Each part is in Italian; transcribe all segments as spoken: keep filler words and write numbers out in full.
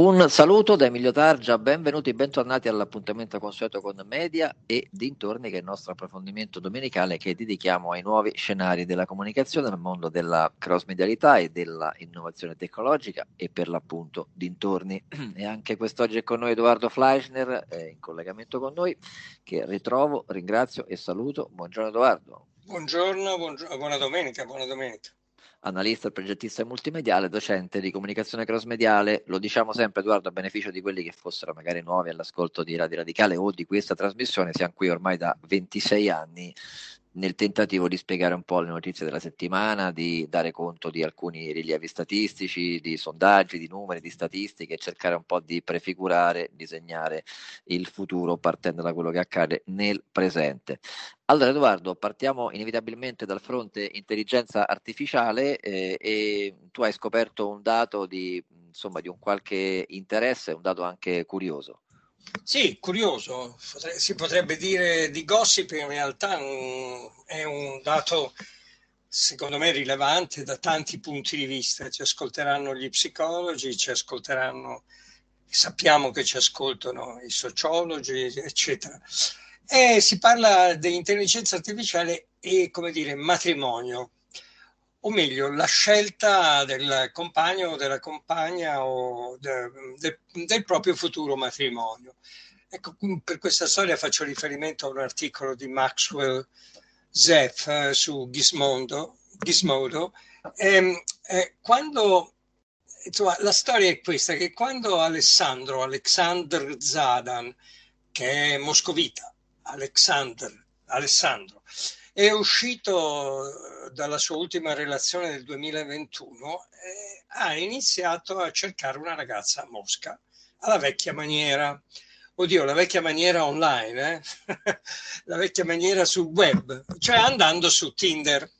Un saluto da Emilio Targia, benvenuti e bentornati all'appuntamento consueto con Media e dintorni, che è il nostro approfondimento domenicale che dedichiamo ai nuovi scenari della comunicazione nel mondo della cross-medialità e della innovazione tecnologica e per l'appunto dintorni. E anche quest'oggi è con noi Edoardo Fleischner, eh, in collegamento con noi, che ritrovo, ringrazio e saluto. Buongiorno Edoardo. Buongiorno, buongiorno buona domenica, buona domenica. Analista, progettista multimediale, docente di comunicazione crossmediale. Lo diciamo sempre, Edoardo, a beneficio di quelli che fossero magari nuovi all'ascolto di Radio Radicale o di questa trasmissione. Siamo qui ormai da ventisei anni nel tentativo di spiegare un po' le notizie della settimana, di dare conto di alcuni rilievi statistici, di sondaggi, di numeri, di statistiche, cercare un po' di prefigurare, disegnare il futuro partendo da quello che accade nel presente. Allora Edoardo, partiamo inevitabilmente dal fronte intelligenza artificiale eh, e tu hai scoperto un dato di, insomma, di un qualche interesse, un dato anche curioso. Sì, curioso, si potrebbe dire di gossip, in realtà è un dato secondo me rilevante da tanti punti di vista. Ci ascolteranno gli psicologi, ci ascolteranno, sappiamo che ci ascoltano i sociologi, eccetera. E si parla di intelligenza artificiale e, come dire, matrimonio, o meglio la scelta del compagno o della compagna o de, de, del proprio futuro matrimonio. Ecco, per questa storia faccio riferimento a un articolo di Maxwell Zeff eh, su Gismondo, Gismondo. Eh, eh, quando, insomma, la storia è questa, che quando Alessandro, Alexander Zadan, che è moscovita, Alexander, Alessandro, è uscito dalla sua ultima relazione del duemilaventuno e ha iniziato a cercare una ragazza a Mosca, alla vecchia maniera. Oddio, la vecchia maniera online, eh? La vecchia maniera sul web, cioè andando su Tinder.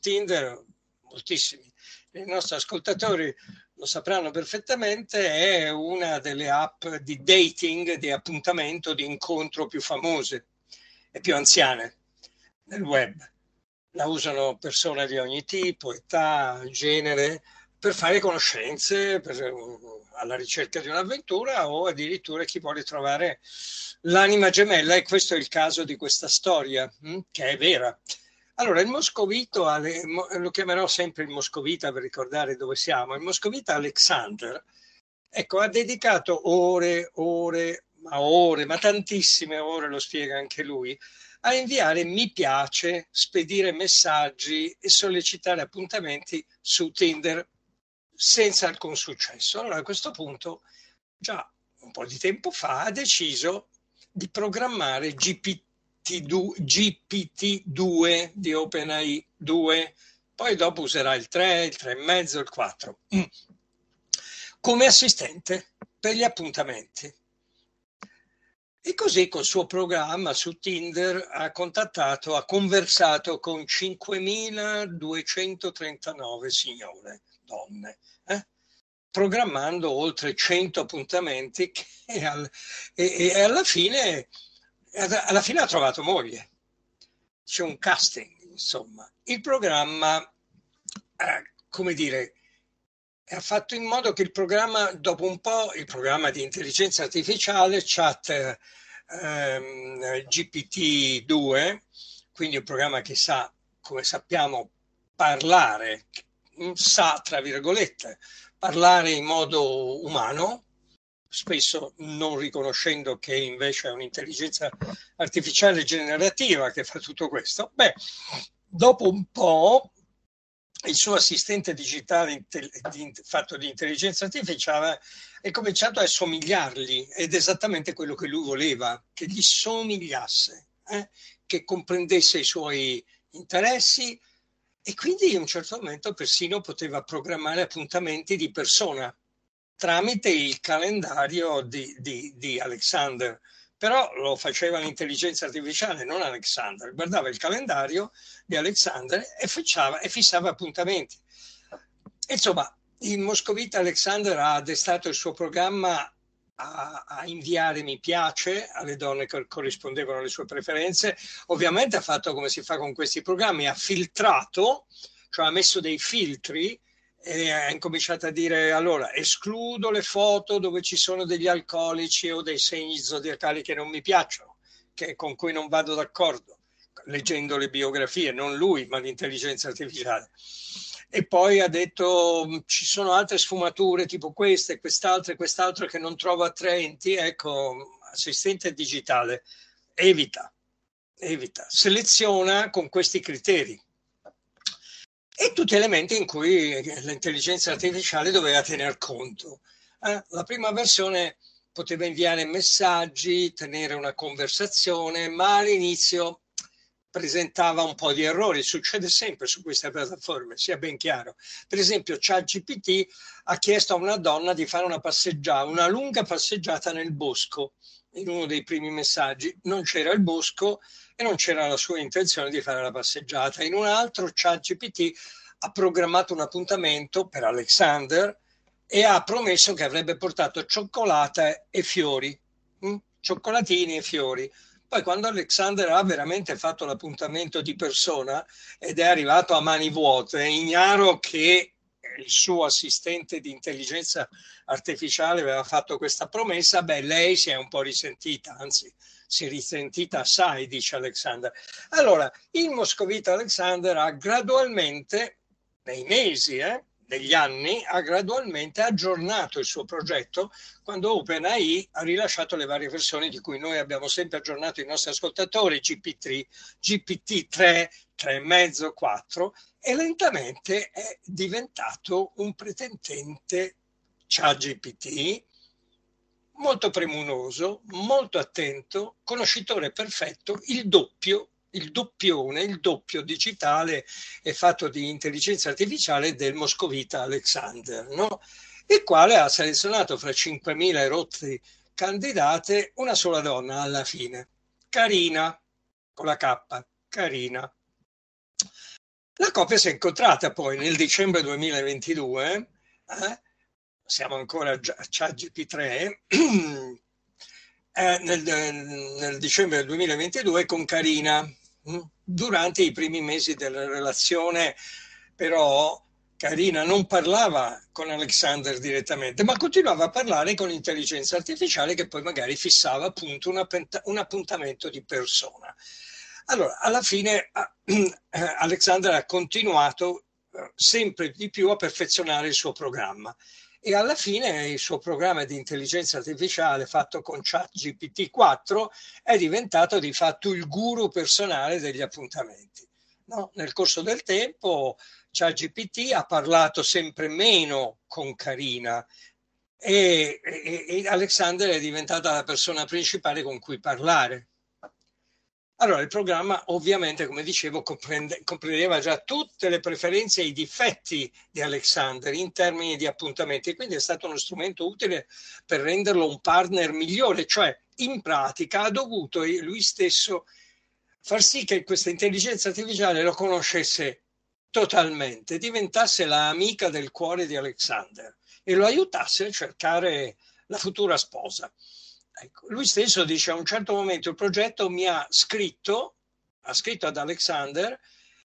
Tinder, moltissimi i nostri ascoltatori lo sapranno perfettamente, è una delle app di dating, di appuntamento, di incontro più famose e più anziane nel web. La usano persone di ogni tipo, età, genere, per fare conoscenze, per, alla ricerca di un'avventura o addirittura chi vuole trovare l'anima gemella, e questo è il caso di questa storia, che è vera. Allora, il moscovito, lo chiamerò sempre il moscovita per ricordare dove siamo, il moscovita Alexander, ecco, ha dedicato ore, ore, ma ore, ma tantissime ore, lo spiega anche lui, a inviare mi piace, spedire messaggi e sollecitare appuntamenti su Tinder senza alcun successo. Allora a questo punto, già un po' di tempo fa, ha deciso di programmare G P T due di OpenAI due, poi dopo userà il tre, il tre e mezzo, il quattro, come assistente per gli appuntamenti. E così col suo programma su Tinder ha contattato, ha conversato con cinquemiladuecentotrentanove signore, donne, eh? Programmando oltre cento appuntamenti che al, e, e alla, fine, alla fine ha trovato moglie. C'è un casting, insomma. Il programma, eh, come dire, ha fatto in modo che il programma, dopo un po', il programma di intelligenza artificiale, chat ehm, G P T due, quindi un programma che sa, come sappiamo, parlare, sa, tra virgolette, parlare in modo umano, spesso non riconoscendo che invece è un'intelligenza artificiale generativa che fa tutto questo. Beh, dopo un po', il suo assistente digitale fatto di intelligenza artificiale è cominciato a somigliargli, ed è esattamente quello che lui voleva, che gli somigliasse, eh? Che comprendesse i suoi interessi, e quindi a un certo momento persino poteva programmare appuntamenti di persona tramite il calendario di, di, di Alexander. Però lo faceva l'intelligenza artificiale, non Alexander. Guardava il calendario di Alexander e, facciava, e fissava appuntamenti. Insomma, il moscovita Alexander ha addestrato il suo programma a, a inviare mi piace alle donne che corrispondevano alle sue preferenze. Ovviamente ha fatto come si fa con questi programmi, ha filtrato, cioè ha messo dei filtri e ha incominciato a dire: allora escludo le foto dove ci sono degli alcolici o dei segni zodiacali che non mi piacciono, che, con cui non vado d'accordo, leggendo le biografie, non lui ma l'intelligenza artificiale. E poi ha detto ci sono altre sfumature tipo queste, quest'altre, quest'altro che non trovo attraenti. Ecco, assistente digitale, evita, evita, seleziona con questi criteri. E tutti elementi in cui l'intelligenza artificiale doveva tener conto. Eh, la prima versione poteva inviare messaggi, tenere una conversazione, ma all'inizio presentava un po' di errori. Succede sempre su queste piattaforme, sia ben chiaro. Per esempio, ChatGPT ha chiesto a una donna di fare una passeggiata, una lunga passeggiata nel bosco. In uno dei primi messaggi non c'era il bosco e non c'era la sua intenzione di fare la passeggiata. In un altro, ChatGPT ha programmato un appuntamento per Alexander e ha promesso che avrebbe portato cioccolata e fiori, mm? cioccolatini e fiori. Poi quando Alexander ha veramente fatto l'appuntamento di persona ed è arrivato a mani vuote, è ignaro che il suo assistente di intelligenza artificiale aveva fatto questa promessa, beh, lei si è un po' risentita, anzi si è risentita assai, dice Alexander. Allora, il moscovita Alexander ha gradualmente, nei mesi, eh, negli anni, ha gradualmente aggiornato il suo progetto quando OpenAI ha rilasciato le varie versioni di cui noi abbiamo sempre aggiornato i nostri ascoltatori, G P tre, G P T tre, tre e mezzo, quattro, e lentamente è diventato un pretendente ChatGPT molto premuroso, molto attento, conoscitore perfetto, il doppio, il doppione, il doppio digitale e fatto di intelligenza artificiale del moscovita Alexander, no? Il quale ha selezionato fra cinquemila e rotti candidate una sola donna alla fine, Karina, con la K, Karina. La coppia si è incontrata poi nel dicembre duemilaventidue, eh, siamo ancora a ChatGPT tre, eh, nel, nel dicembre duemilaventidue con Karina. Durante i primi mesi della relazione, però, Karina non parlava con Alexander direttamente, ma continuava a parlare con l'intelligenza artificiale che poi magari fissava appunto un, appent- un appuntamento di persona. Allora, alla fine Alexander ha continuato sempre di più a perfezionare il suo programma e alla fine il suo programma di intelligenza artificiale fatto con ChatGPT quattro è diventato di fatto il guru personale degli appuntamenti. No? Nel corso del tempo ChatGPT ha parlato sempre meno con Karina e, e, e Alexander è diventata la persona principale con cui parlare. Allora, il programma ovviamente, come dicevo, comprende, comprendeva già tutte le preferenze e i difetti di Alexander in termini di appuntamenti, quindi è stato uno strumento utile per renderlo un partner migliore, cioè in pratica ha dovuto lui stesso far sì che questa intelligenza artificiale lo conoscesse totalmente, diventasse la amica del cuore di Alexander e lo aiutasse a cercare la futura sposa. Ecco, lui stesso dice a un certo momento il progetto mi ha scritto, ha scritto ad Alexander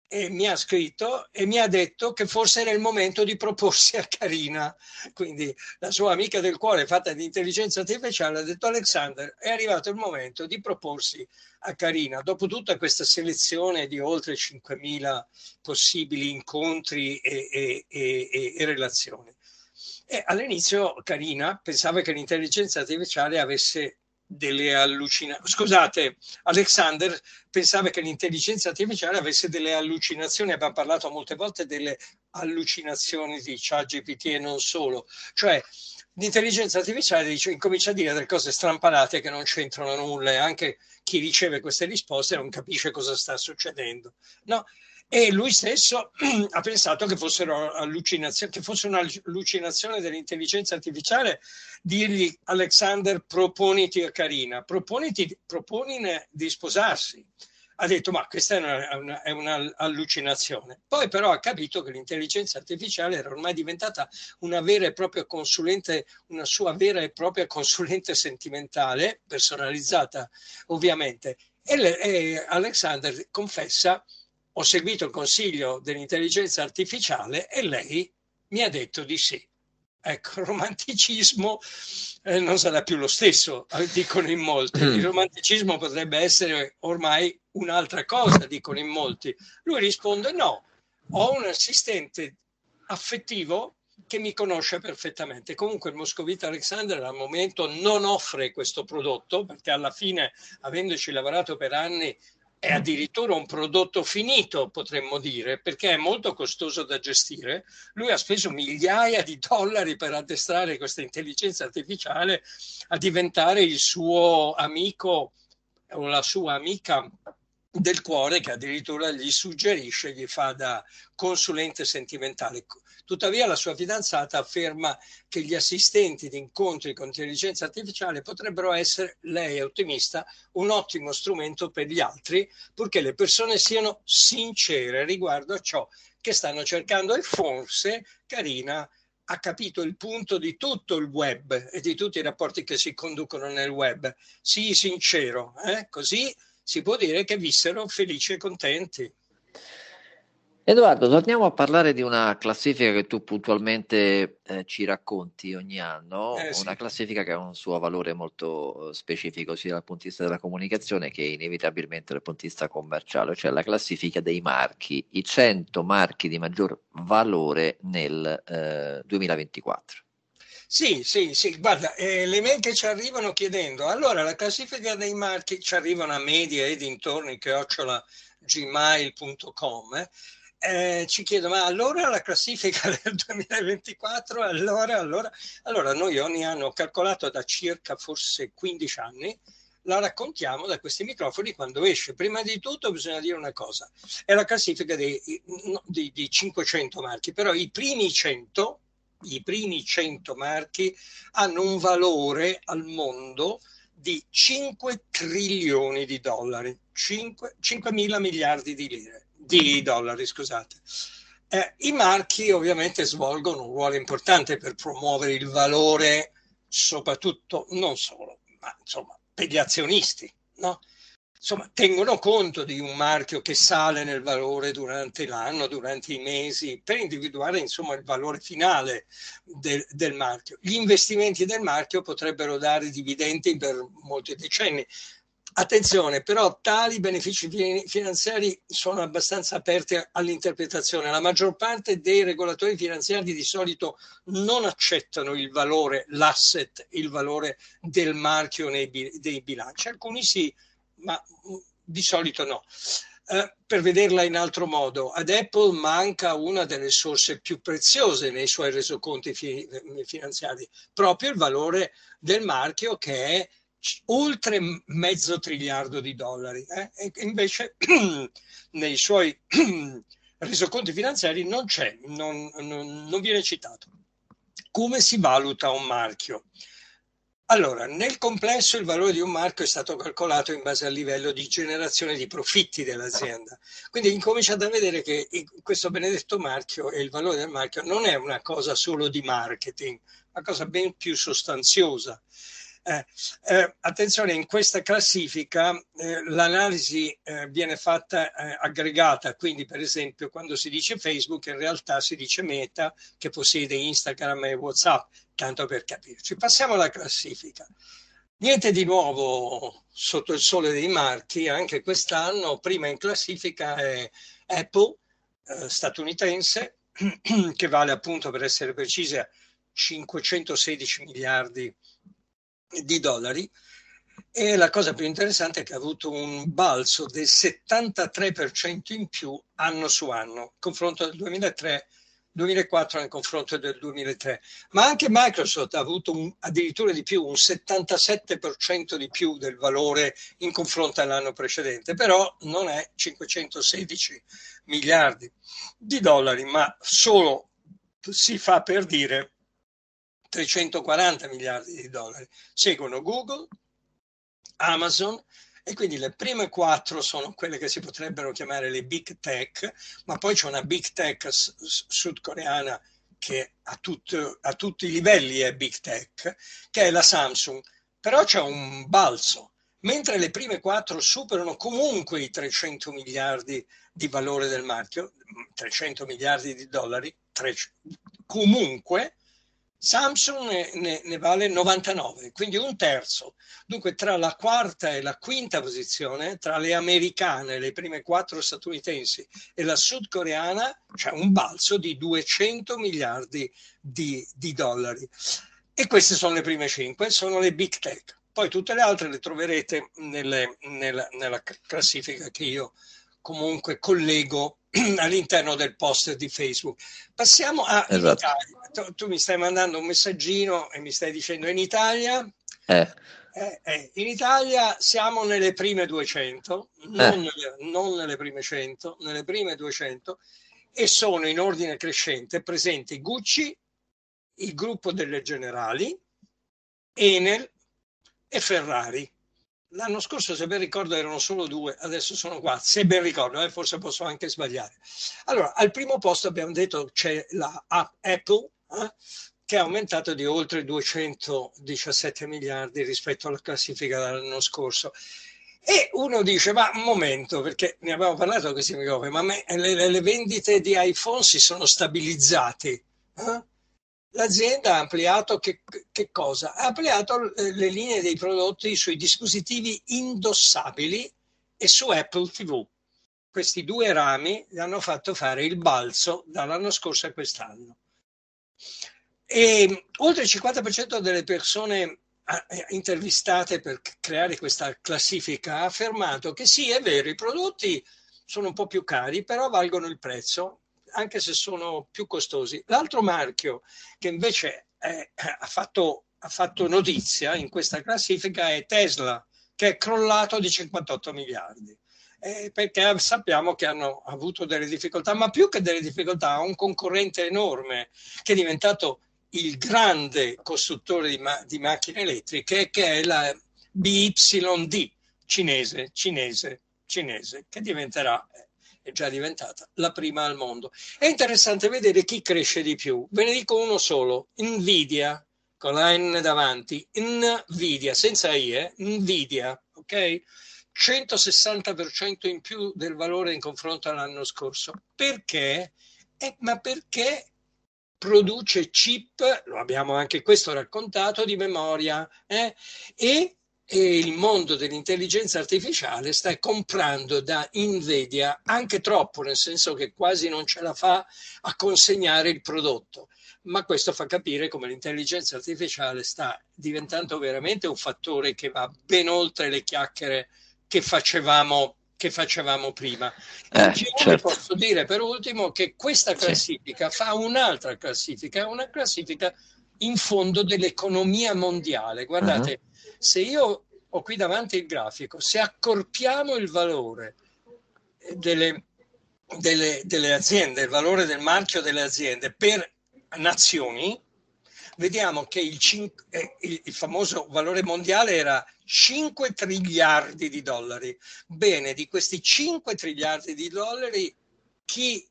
e mi ha scritto e mi ha detto che forse era il momento di proporsi a Karina. Quindi la sua amica del cuore fatta di intelligenza artificiale ha detto Alexander è arrivato il momento di proporsi a Karina. Dopo tutta questa selezione di oltre cinquemila possibili incontri e, e, e, e relazioni. E all'inizio Karina pensava che l'intelligenza artificiale avesse delle allucinazioni. Scusate, Alexander pensava che l'intelligenza artificiale avesse delle allucinazioni. Abbiamo parlato molte volte delle allucinazioni di ChatGPT e non solo. Cioè, l'intelligenza artificiale dice, incomincia a dire delle cose strampanate che non c'entrano nulla e anche chi riceve queste risposte non capisce cosa sta succedendo. No? E lui stesso ha pensato che, fossero allucinazioni, che fosse un'allucinazione dell'intelligenza artificiale dirgli Alexander proponiti a Karina, proponiti, proponine di sposarsi. Ha detto ma questa è, una, una, è un'allucinazione. Poi però ha capito che l'intelligenza artificiale era ormai diventata una vera e propria consulente, una sua vera e propria consulente sentimentale, personalizzata ovviamente. E, le, e Alexander confessa: ho seguito il consiglio dell'intelligenza artificiale e lei mi ha detto di sì. Ecco, romanticismo eh, non sarà più lo stesso, dicono in molti. Il romanticismo potrebbe essere ormai un'altra cosa, dicono in molti. Lui risponde: no, ho un assistente affettivo che mi conosce perfettamente. Comunque il moscovita Alexander al momento non offre questo prodotto, perché alla fine, avendoci lavorato per anni, è addirittura un prodotto finito, potremmo dire, perché è molto costoso da gestire. Lui ha speso migliaia di dollari per addestrare questa intelligenza artificiale a diventare il suo amico o la sua amica del cuore, che addirittura gli suggerisce, gli fa da consulente sentimentale. Tuttavia la sua fidanzata afferma che gli assistenti di incontri con intelligenza artificiale potrebbero essere, lei è ottimista, un ottimo strumento per gli altri, purché le persone siano sincere riguardo a ciò che stanno cercando. E forse Karina ha capito il punto di tutto il web e di tutti i rapporti che si conducono nel web. Sii sincero, eh? Così si può dire che vissero felici e contenti. Edoardo, torniamo a parlare di una classifica che tu puntualmente eh, ci racconti ogni anno, eh, sì. Una classifica che ha un suo valore molto specifico sia dal punto di vista della comunicazione che inevitabilmente dal punto di vista commerciale, cioè la classifica dei marchi, i cento marchi di maggior valore nel eh, duemilaventiquattro. Sì, sì, sì, guarda, eh, le mail che ci arrivano chiedendo, allora la classifica dei marchi ci arrivano a media e dintorni, chiocciola gmail punto com, eh. Eh, ci chiedono, ma allora la classifica del duemilaventiquattro, allora, allora, allora noi ogni anno, ho calcolato da circa forse quindici anni, la raccontiamo da questi microfoni quando esce. Prima di tutto bisogna dire una cosa, è la classifica dei, di, di cinquecento marchi, però i primi cento, i primi cento marchi hanno un valore al mondo di cinque trilioni di dollari, cinque mila miliardi di lire. Di dollari, scusate. Eh, i marchi ovviamente svolgono un ruolo importante per promuovere il valore, soprattutto, non solo, ma insomma per gli azionisti, no? Insomma, tengono conto di un marchio che sale nel valore durante l'anno, durante i mesi, per individuare insomma il valore finale del, del marchio. Gli investimenti del marchio potrebbero dare dividendi per molti decenni. Attenzione, però tali benefici finanziari sono abbastanza aperti all'interpretazione. La maggior parte dei regolatori finanziari di solito non accettano il valore, l'asset, il valore del marchio nei, dei bilanci. Alcuni sì, ma di solito no. Eh, per vederla in altro modo, ad Apple manca una delle risorse più preziose nei suoi resoconti fi- finanziari, proprio il valore del marchio, che è oltre mezzo triliardo di dollari, eh? E invece nei suoi resoconti finanziari non c'è, non, non, non viene citato. Come si valuta un marchio? Allora, nel complesso il valore di un marchio è stato calcolato in base al livello di generazione di profitti dell'azienda. Quindi incominciate a vedere che questo benedetto marchio e il valore del marchio non è una cosa solo di marketing, una cosa ben più sostanziosa. Eh, eh, attenzione, in questa classifica eh, l'analisi eh, viene fatta eh, aggregata, quindi per esempio quando si dice Facebook in realtà si dice Meta, che possiede Instagram e WhatsApp, tanto per capirci. Passiamo alla classifica. Niente di nuovo sotto il sole dei marchi, anche quest'anno prima in classifica è Apple eh, statunitense, che vale appunto, per essere precisa, cinquecentosedici miliardi di dollari, e la cosa più interessante è che ha avuto un balzo del settantatré per cento in più anno su anno, confronto del duemilatré duemilaquattro nel confronto del duemilatré. Ma anche Microsoft ha avuto un, addirittura di più, un settantasette per cento di più del valore in confronto all'anno precedente, però non è cinquecentosedici miliardi di dollari, ma solo, si fa per dire, trecentoquaranta miliardi di dollari. Seguono Google, Amazon, e quindi le prime quattro sono quelle che si potrebbero chiamare le big tech, ma poi c'è una big tech sudcoreana che a, tutto, a tutti i livelli è big tech, che è la Samsung, però c'è un balzo. Mentre le prime quattro superano comunque i trecento miliardi di valore del marchio, trecento miliardi di dollari, tre, comunque Samsung ne, ne, ne vale novantanove, quindi un terzo. Dunque tra la quarta e la quinta posizione, tra le americane, le prime quattro statunitensi e la sudcoreana, c'è un balzo di duecento miliardi di, di dollari. E queste sono le prime cinque, sono le big tech. Poi tutte le altre le troverete nelle, nella, nella classifica che io comunque collego all'interno del post di Facebook. Passiamo a esatto. Italia. Tu, tu mi stai mandando un messaggino e mi stai dicendo in Italia eh. Eh, eh, in Italia siamo nelle prime duecento, non, eh. nelle, non nelle prime cento, nelle prime duecento, e sono in ordine crescente presenti Gucci, il gruppo delle Generali, Enel e Ferrari. L'anno scorso, se ben ricordo, erano solo due, adesso sono quattro, se ben ricordo, eh, forse posso anche sbagliare. Allora, al primo posto abbiamo detto c'è la Apple, eh, che ha aumentato di oltre duecentodiciassette miliardi rispetto alla classifica dell'anno scorso. E uno dice, ma un momento, perché ne abbiamo parlato a questi microfoni, ma me, le, le vendite di iPhone si sono stabilizzate, eh? L'azienda ha ampliato che, che cosa? Ha ampliato le linee dei prodotti sui dispositivi indossabili e su Apple tivù. Questi due rami gli hanno fatto fare il balzo dall'anno scorso a quest'anno. E oltre il cinquanta per cento delle persone intervistate per creare questa classifica ha affermato che sì, è vero, i prodotti sono un po' più cari, però valgono il prezzo, anche se sono più costosi. L'altro marchio che invece è, ha, fatto, ha fatto notizia in questa classifica è Tesla, che è crollato di cinquantotto miliardi, eh, perché sappiamo che hanno avuto delle difficoltà, ma più che delle difficoltà ha un concorrente enorme che è diventato il grande costruttore di, ma- di macchine elettriche, che è la B Y D cinese, cinese, cinese, che diventerà... è già diventata la prima al mondo. È interessante vedere chi cresce di più. Ve ne dico uno solo, NVIDIA, con la N davanti, NVIDIA, senza I, eh? NVIDIA, ok? centosessanta per cento in più del valore in confronto all'anno scorso. Perché? Eh, ma perché produce chip, lo abbiamo anche questo raccontato, di memoria, eh? e E il mondo dell'intelligenza artificiale sta comprando da NVIDIA anche troppo, nel senso che quasi non ce la fa a consegnare il prodotto. Ma questo fa capire come l'intelligenza artificiale sta diventando veramente un fattore che va ben oltre le chiacchiere che facevamo, che facevamo prima. Eh, certo. Posso dire per ultimo che questa classifica sì. fa un'altra classifica, una classifica in fondo dell'economia mondiale. Guardate, uh-huh. se io ho qui davanti il grafico, se accorpiamo il valore delle, delle, delle aziende, il valore del marchio delle aziende per nazioni, vediamo che il, cin- eh, il, il famoso valore mondiale era cinque triliardi di dollari. Bene, di questi cinque triliardi di dollari, chi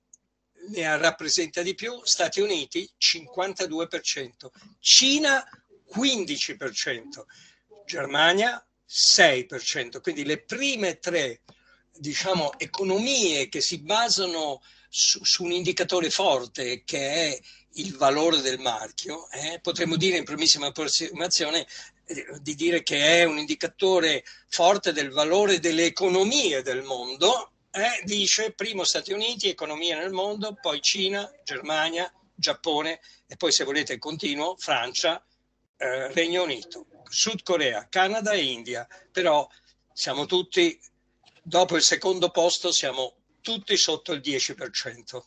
ne rappresenta di più? Stati Uniti cinquantadue per cento, Cina quindici per cento, Germania sei per cento. Quindi le prime tre, diciamo, economie che si basano su, su un indicatore forte che è il valore del marchio, eh, potremmo dire in primissima approssimazione eh, di dire che è un indicatore forte del valore delle economie del mondo. Eh, dice primo Stati Uniti, economia nel mondo, poi Cina, Germania, Giappone e poi, se volete, continuo, Francia, eh, Regno Unito, Sud Corea, Canada e India. Però siamo tutti, dopo il secondo posto, siamo tutti sotto il dieci per cento.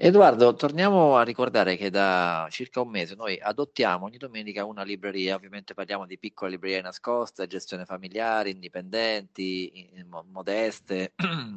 Edoardo, torniamo a ricordare che da circa un mese noi adottiamo ogni domenica una libreria. Ovviamente parliamo di piccole librerie nascoste, gestione familiare, indipendenti, modeste,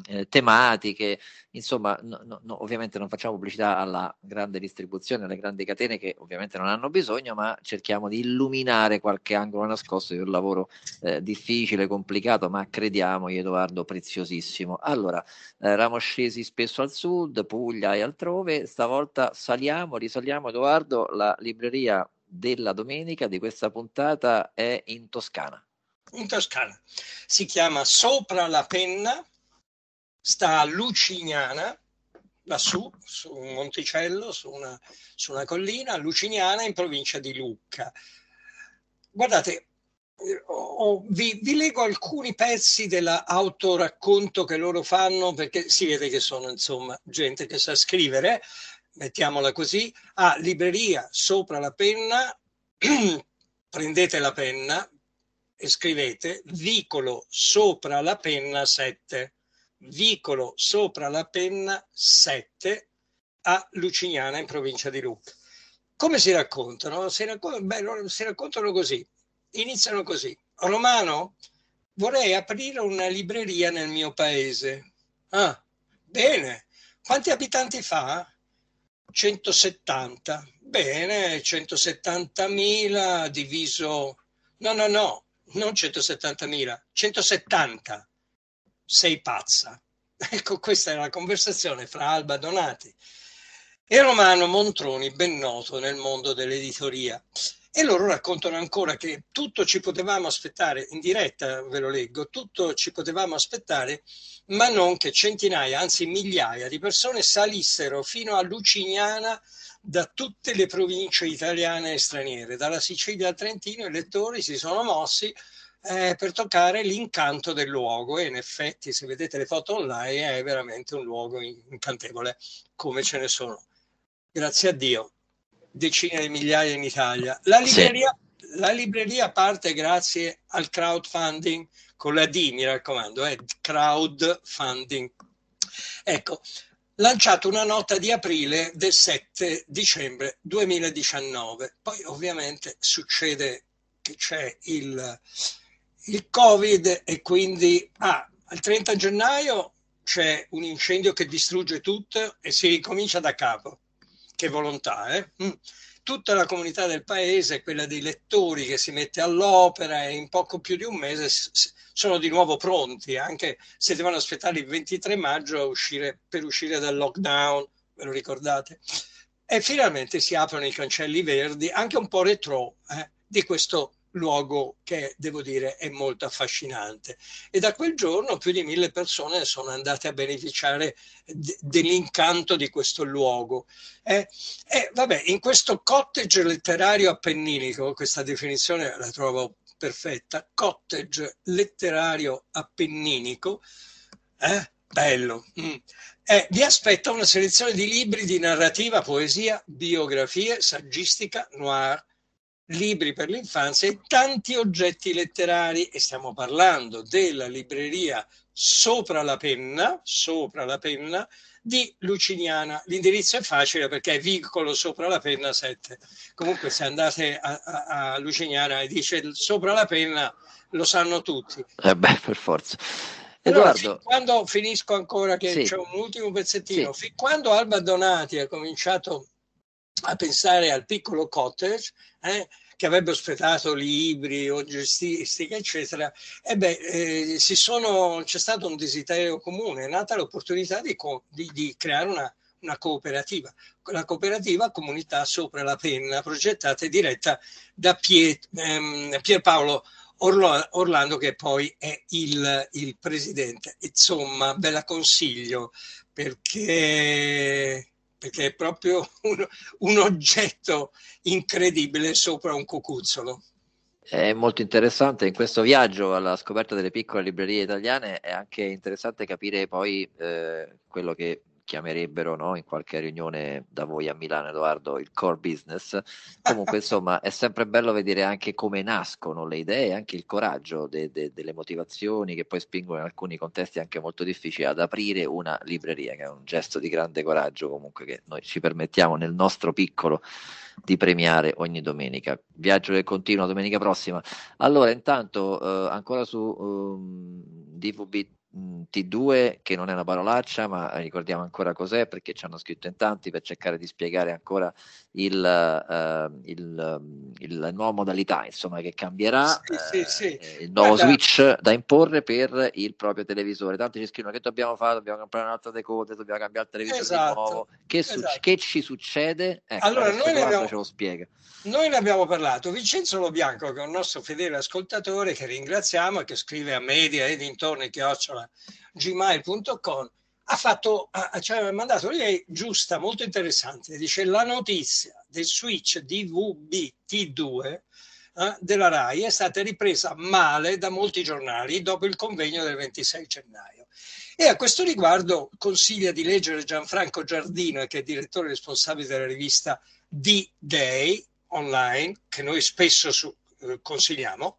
eh, tematiche, insomma, no, no, ovviamente non facciamo pubblicità alla grande distribuzione, alle grandi catene che ovviamente non hanno bisogno, ma cerchiamo di illuminare qualche angolo nascosto di un lavoro eh, difficile, complicato, ma crediamoci, Edoardo, preziosissimo. Allora, eh, eravamo scesi spesso al sud, Puglia e altrove. Stavolta saliamo, risaliamo, Edoardo. La libreria della domenica di questa puntata è in Toscana. In Toscana. Si chiama Sopra la Penna, sta a Lucignana, lassù, su un monticello, su una, su una collina, a Lucignana, in provincia di Lucca. Guardate, oh, vi, vi leggo alcuni pezzi dell'autoracconto che loro fanno, perché si vede che sono, insomma, gente che sa scrivere, mettiamola così. Ah, libreria Sopra la Penna, prendete la penna e scrivete vicolo Sopra la Penna sette, vicolo Sopra la Penna sette a Lucignana, in provincia di Lucca. Come si raccontano? Si raccontano, beh, si raccontano così, iniziano così. Romano, vorrei aprire una libreria nel mio paese. Ah, bene, quanti abitanti fa? centosettanta. Bene, centosettantamila diviso... No, no, no, non centosettantamila, centosettanta. Sei pazza. Ecco, questa è la conversazione fra Alba Donati e Romano Montroni, ben noto nel mondo dell'editoria. E loro raccontano ancora che tutto ci potevamo aspettare, in diretta ve lo leggo, tutto ci potevamo aspettare, ma non che centinaia, anzi migliaia di persone salissero fino a Lucignana da tutte le province italiane e straniere. Dalla Sicilia al Trentino i lettori si sono mossi eh, per toccare l'incanto del luogo, e in effetti, se vedete le foto online, è veramente un luogo incantevole, come ce ne sono, grazie a Dio, decine di migliaia in Italia. La libreria, sì. La libreria parte grazie al crowdfunding, con la D, mi raccomando, è eh, crowdfunding. Ecco, lanciato una nota di aprile del sette dicembre duemiladiciannove. Poi ovviamente succede che c'è il, il Covid, e quindi ah, al trenta gennaio c'è un incendio che distrugge tutto e si ricomincia da capo. Che volontà, eh? Tutta la comunità del paese, quella dei lettori, che si mette all'opera, e in poco più di un mese sono di nuovo pronti, anche se devono aspettare il ventitré maggio a uscire, per uscire dal lockdown, ve lo ricordate? E finalmente si aprono i cancelli verdi, anche un po' retro, eh, di questo luogo che, devo dire, è molto affascinante. E da quel giorno più di mille persone sono andate a beneficiare de- dell'incanto di questo luogo. E eh, eh, vabbè, in questo cottage letterario appenninico, questa definizione la trovo perfetta, cottage letterario appenninico, eh, bello, mm. eh, vi aspetta una selezione di libri di narrativa, poesia, biografie, saggistica, noir, libri per l'infanzia e tanti oggetti letterari. E stiamo parlando della libreria Sopra la Penna, Sopra la Penna di Lucignana. L'indirizzo è facile perché è vicolo Sopra la Penna sette. Comunque, se andate a, a, a Lucignana e dice Sopra la Penna, lo sanno tutti. Eh beh, per forza. Allora, Edoardo, fin quando finisco ancora che sì. C'è un ultimo pezzettino, sì. Fin quando Alba Donati ha cominciato a pensare al piccolo cottage, eh, che avrebbe ospitato libri, oggettistica, eccetera, e beh, eh, si sono, c'è stato un desiderio comune, è nata l'opportunità di, co- di, di creare una, una cooperativa, la cooperativa Comunità Sopra la Penna, progettata e diretta da Pier, ehm, Pierpaolo Orlo- Orlando, che poi è il, il presidente. Insomma, ve la consiglio, perché... perché è proprio un, un oggetto incredibile sopra un cucuzzolo. È molto interessante. In questo viaggio alla scoperta delle piccole librerie italiane è anche interessante capire poi eh, quello che chiamerebbero, no, in qualche riunione da voi a Milano, Edoardo, il core business. Comunque insomma è sempre bello vedere anche come nascono le idee, anche il coraggio de, de, delle motivazioni che poi spingono in alcuni contesti anche molto difficili ad aprire una libreria, che è un gesto di grande coraggio comunque che noi ci permettiamo nel nostro piccolo di premiare ogni domenica. Viaggio che continua domenica prossima. Allora, intanto eh, ancora su um, D V B T due, che non è una parolaccia, ma ricordiamo ancora cos'è, perché ci hanno scritto in tanti per cercare di spiegare ancora il, uh, il, il, la nuova modalità, insomma, che cambierà, sì, eh, sì, sì. Il nuovo, guarda, switch da imporre per il proprio televisore. Tanti ci scrivono: che dobbiamo fare? Dobbiamo comprare un'altra decoder, dobbiamo cambiare il televisore, esatto, di nuovo. Che, esatto. su- che ci succede? Ecco, allora, noi ne, abbiamo, ce lo spiega. Noi ne abbiamo parlato. Vincenzo Lo Bianco, che è un nostro fedele ascoltatore, che ringraziamo, e che scrive a media e dintorni chiocciola gmail punto com, ha fatto, ci ha mandato l'idea giusta, molto interessante. Dice: la notizia del switch D V B T due eh, della RAI è stata ripresa male da molti giornali dopo il convegno del ventisei gennaio. E a questo riguardo consiglia di leggere Gianfranco Giardino, che è direttore responsabile della rivista D-Day online, che noi spesso su, eh, consigliamo,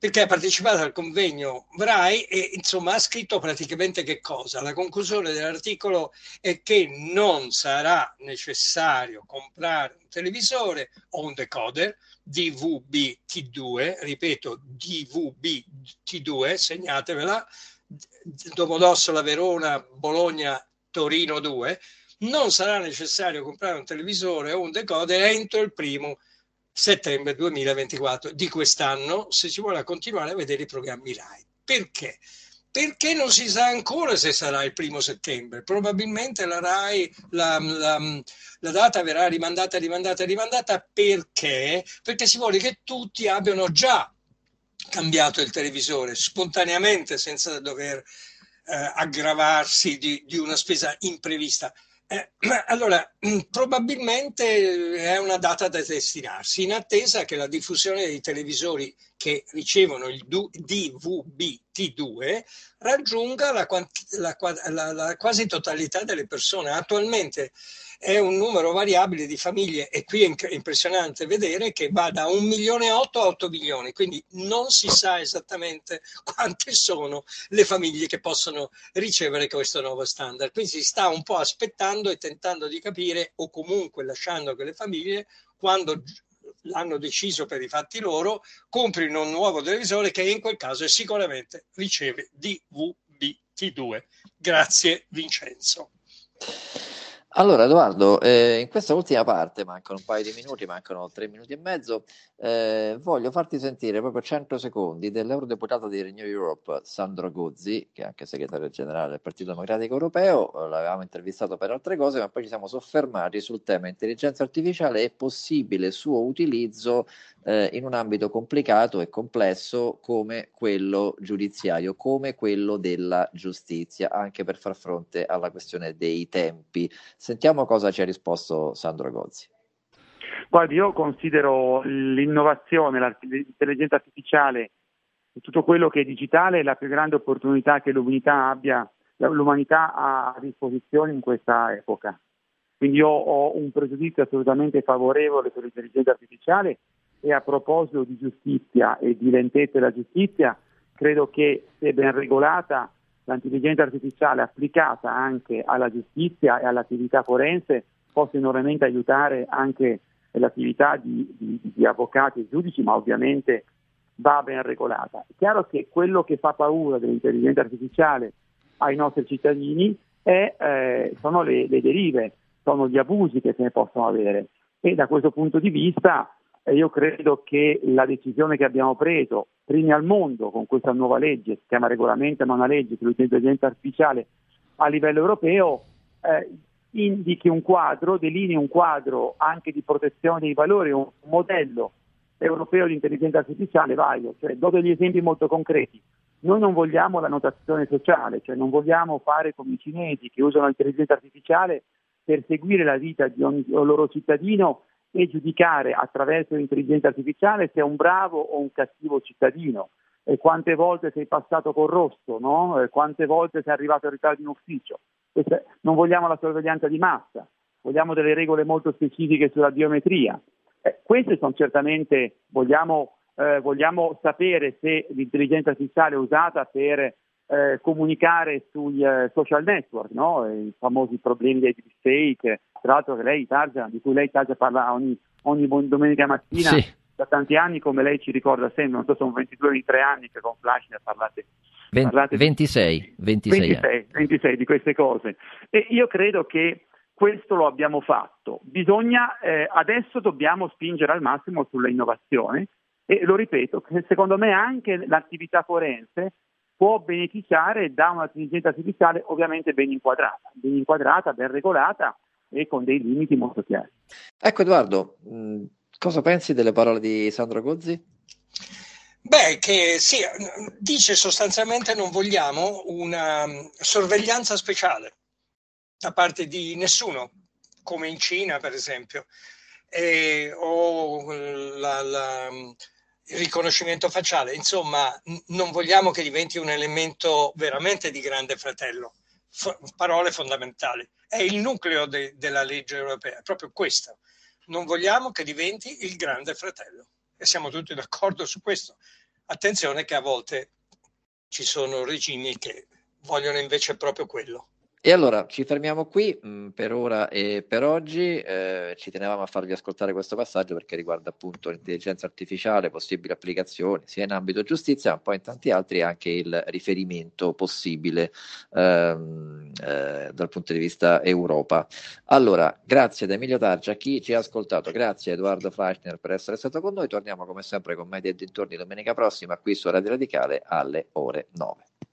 perché ha partecipato al convegno RAI e insomma ha scritto praticamente che cosa? La conclusione dell'articolo è che non sarà necessario comprare un televisore o un decoder D V B T due, ripeto D V B T due, segnatevela, Domodossola, Verona, Bologna, Torino due, non sarà necessario comprare un televisore o un decoder entro il primo settembre duemilaventiquattro di quest'anno, se si vuole continuare a vedere i programmi RAI. Perché? Perché non si sa ancora se sarà il primo settembre. Probabilmente la RAI, la, la, la data verrà rimandata, rimandata, rimandata. Perché? Perché si vuole che tutti abbiano già cambiato il televisore spontaneamente, senza dover eh, aggravarsi di, di una spesa imprevista. Eh, allora, probabilmente è una data da destinarsi, in attesa che la diffusione dei televisori che ricevono il D V B T due raggiunga la, la, la, la quasi totalità delle persone. Attualmente è un numero variabile di famiglie, e qui è impressionante vedere che va da un milione e otto a otto milioni, quindi non si sa esattamente quante sono le famiglie che possono ricevere questo nuovo standard. Quindi si sta un po' aspettando e tentando di capire, o comunque lasciando che le famiglie, quando l'hanno deciso per i fatti loro, comprino un nuovo televisore, che in quel caso sicuramente riceve D V B T due. Grazie Vincenzo. Allora Edoardo, eh, in questa ultima parte, mancano un paio di minuti, mancano tre minuti e mezzo, eh, voglio farti sentire proprio cento secondi dell'eurodeputato di Renew Europe, Sandro Gozzi, che è anche segretario generale del Partito Democratico Europeo. L'avevamo intervistato per altre cose, ma poi ci siamo soffermati sul tema intelligenza artificiale e possibile suo utilizzo eh, in un ambito complicato e complesso come quello giudiziario, come quello della giustizia, anche per far fronte alla questione dei tempi. Sentiamo cosa ci ha risposto Sandro Gozzi. Guardi, io considero l'innovazione, l'intelligenza artificiale e tutto quello che è digitale la più grande opportunità che l'umanità abbia, l'umanità ha a disposizione in questa epoca. Quindi io ho un pregiudizio assolutamente favorevole sull'intelligenza artificiale, e a proposito di giustizia e di lentezza della giustizia, credo che se ben regolata l'intelligenza artificiale applicata anche alla giustizia e all'attività forense possa enormemente aiutare anche l'attività di, di, di avvocati e giudici, ma ovviamente va ben regolata. È chiaro che quello che fa paura dell'intelligenza artificiale ai nostri cittadini è, eh, sono le, le derive, sono gli abusi che se ne possono avere, e da questo punto di vista eh, io credo che la decisione che abbiamo preso, primi al mondo con questa nuova legge, si chiama regolamento ma una legge sull'intelligenza artificiale a livello europeo, eh, indichi un quadro, delinei un quadro anche di protezione dei valori, un modello europeo di intelligenza artificiale vario. Cioè, do degli esempi molto concreti. Noi non vogliamo la notazione sociale, cioè non vogliamo fare come i cinesi che usano l'intelligenza artificiale per seguire la vita di ogni loro cittadino e giudicare attraverso l'intelligenza artificiale se è un bravo o un cattivo cittadino, e quante volte sei passato corrosso, no? E quante volte sei arrivato in ritardo in ufficio. Non vogliamo la sorveglianza di massa, vogliamo delle regole molto specifiche sulla biometria. Eh, queste sono certamente, vogliamo, eh, vogliamo sapere se l'intelligenza artificiale è usata per eh, comunicare sui eh, social network, no? I famosi problemi dei deepfake, tra l'altro che lei, Targia, di cui lei Targia parla ogni, ogni domenica mattina, sì, da tanti anni, come lei ci ricorda sempre, non so, sono ventidue ventitré anni che con Fleischner parlate, parlate ventisei, ventisei, ventisei, ventisei di queste cose, e io credo che questo lo abbiamo fatto. Bisogna eh, adesso dobbiamo spingere al massimo sulla innovazione, e lo ripeto, secondo me anche l'attività forense può beneficiare da un'intelligenza artificiale ovviamente ben inquadrata, ben inquadrata, ben regolata e con dei limiti molto chiari. Ecco Edoardo, mh, cosa pensi delle parole di Sandro Gozzi? Beh, che sì, dice sostanzialmente non vogliamo una sorveglianza speciale da parte di nessuno, come in Cina per esempio, e, o la, la, il riconoscimento facciale. Insomma, non vogliamo che diventi un elemento veramente di Grande Fratello. F- parole fondamentali. È il nucleo de- della legge europea, è proprio questo. Non vogliamo che diventi il Grande Fratello. E siamo tutti d'accordo su questo. Attenzione che a volte ci sono regimi che vogliono invece proprio quello. E allora ci fermiamo qui mh, per ora e per oggi. Eh, ci tenevamo a farvi ascoltare questo passaggio perché riguarda appunto l'intelligenza artificiale, possibili applicazioni sia in ambito giustizia, ma poi in tanti altri anche il riferimento possibile ehm, eh, dal punto di vista Europa. Allora, grazie ad Emilio Targia, chi ci ha ascoltato, grazie a Edoardo Fleischner per essere stato con noi. Torniamo come sempre con Media e dintorni domenica prossima qui su Radio Radicale alle ore nove.